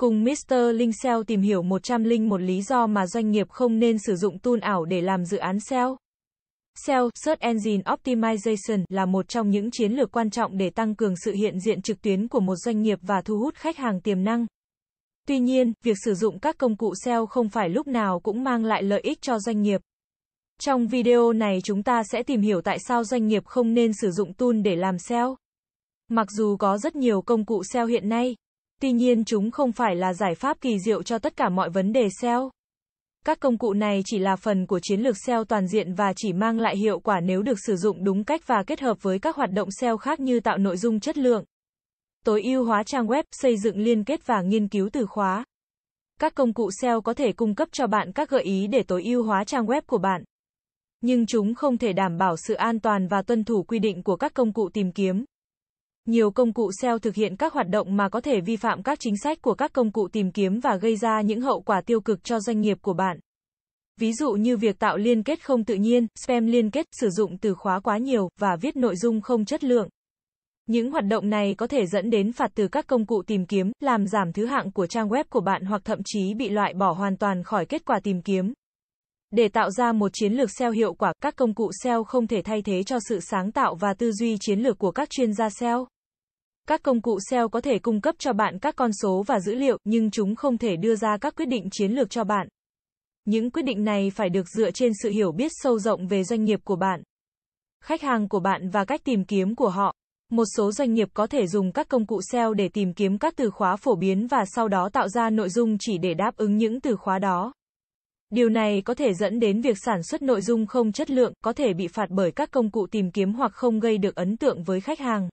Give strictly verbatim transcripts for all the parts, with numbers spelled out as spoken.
Cùng mít tơ Linh ét e o tìm hiểu một trăm lẻ một lý do mà doanh nghiệp không nên sử dụng tool ảo để làm dự án ét e o. ét e o, Search Engine Optimization, là một trong những chiến lược quan trọng để tăng cường sự hiện diện trực tuyến của một doanh nghiệp và thu hút khách hàng tiềm năng. Tuy nhiên, việc sử dụng các công cụ ét e o không phải lúc nào cũng mang lại lợi ích cho doanh nghiệp. Trong video này chúng ta sẽ tìm hiểu tại sao doanh nghiệp không nên sử dụng tool để làm ét e o. Mặc dù có rất nhiều công cụ ét e o hiện nay, tuy nhiên chúng không phải là giải pháp kỳ diệu cho tất cả mọi vấn đề ét e o. Các công cụ này chỉ là phần của chiến lược ét e o toàn diện và chỉ mang lại hiệu quả nếu được sử dụng đúng cách và kết hợp với các hoạt động ét e o khác như tạo nội dung chất lượng, tối ưu hóa trang web, xây dựng liên kết và nghiên cứu từ khóa. Các công cụ ét e o có thể cung cấp cho bạn các gợi ý để tối ưu hóa trang web của bạn, nhưng chúng không thể đảm bảo sự an toàn và tuân thủ quy định của các công cụ tìm kiếm. Nhiều công cụ ét e o thực hiện các hoạt động mà có thể vi phạm các chính sách của các công cụ tìm kiếm và gây ra những hậu quả tiêu cực cho doanh nghiệp của bạn. Ví dụ như việc tạo liên kết không tự nhiên, spam liên kết, sử dụng từ khóa quá nhiều, và viết nội dung không chất lượng. Những hoạt động này có thể dẫn đến phạt từ các công cụ tìm kiếm, làm giảm thứ hạng của trang web của bạn hoặc thậm chí bị loại bỏ hoàn toàn khỏi kết quả tìm kiếm. Để tạo ra một chiến lược ét e o hiệu quả, các công cụ ét e o không thể thay thế cho sự sáng tạo và tư duy chiến lược của các chuyên gia ét e o. Các công cụ ét e o có thể cung cấp cho bạn các con số và dữ liệu, nhưng chúng không thể đưa ra các quyết định chiến lược cho bạn. Những quyết định này phải được dựa trên sự hiểu biết sâu rộng về doanh nghiệp của bạn, khách hàng của bạn và cách tìm kiếm của họ. Một số doanh nghiệp có thể dùng các công cụ ét e o để tìm kiếm các từ khóa phổ biến và sau đó tạo ra nội dung chỉ để đáp ứng những từ khóa đó. Điều này có thể dẫn đến việc sản xuất nội dung không chất lượng, có thể bị phạt bởi các công cụ tìm kiếm hoặc không gây được ấn tượng với khách hàng.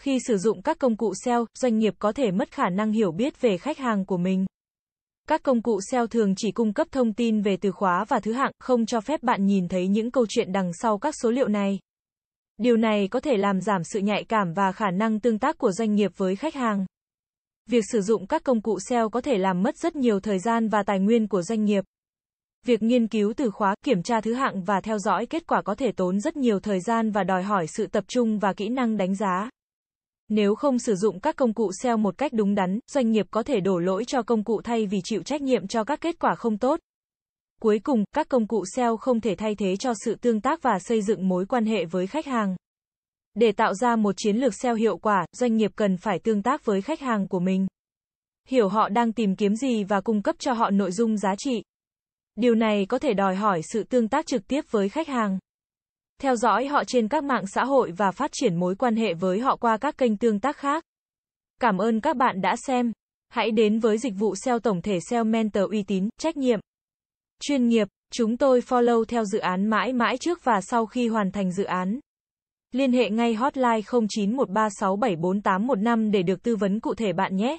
Khi sử dụng các công cụ ét e o, doanh nghiệp có thể mất khả năng hiểu biết về khách hàng của mình. Các công cụ ét e o thường chỉ cung cấp thông tin về từ khóa và thứ hạng, không cho phép bạn nhìn thấy những câu chuyện đằng sau các số liệu này. Điều này có thể làm giảm sự nhạy cảm và khả năng tương tác của doanh nghiệp với khách hàng. Việc sử dụng các công cụ ét e o có thể làm mất rất nhiều thời gian và tài nguyên của doanh nghiệp. Việc nghiên cứu từ khóa, kiểm tra thứ hạng và theo dõi kết quả có thể tốn rất nhiều thời gian và đòi hỏi sự tập trung và kỹ năng đánh giá. Nếu không sử dụng các công cụ ét e o một cách đúng đắn, doanh nghiệp có thể đổ lỗi cho công cụ thay vì chịu trách nhiệm cho các kết quả không tốt. Cuối cùng, các công cụ ét e o không thể thay thế cho sự tương tác và xây dựng mối quan hệ với khách hàng. Để tạo ra một chiến lược ét e o hiệu quả, doanh nghiệp cần phải tương tác với khách hàng của mình. Hiểu họ đang tìm kiếm gì và cung cấp cho họ nội dung giá trị. Điều này có thể đòi hỏi sự tương tác trực tiếp với khách hàng. Theo dõi họ trên các mạng xã hội và phát triển mối quan hệ với họ qua các kênh tương tác khác. Cảm ơn các bạn đã xem. Hãy đến với dịch vụ ét e o tổng thể ét e o Mentor uy tín, trách nhiệm, chuyên nghiệp. Chúng tôi follow theo dự án mãi mãi trước và sau khi hoàn thành dự án. Liên hệ ngay hotline không chín một ba sáu bảy bốn tám một năm để được tư vấn cụ thể bạn nhé.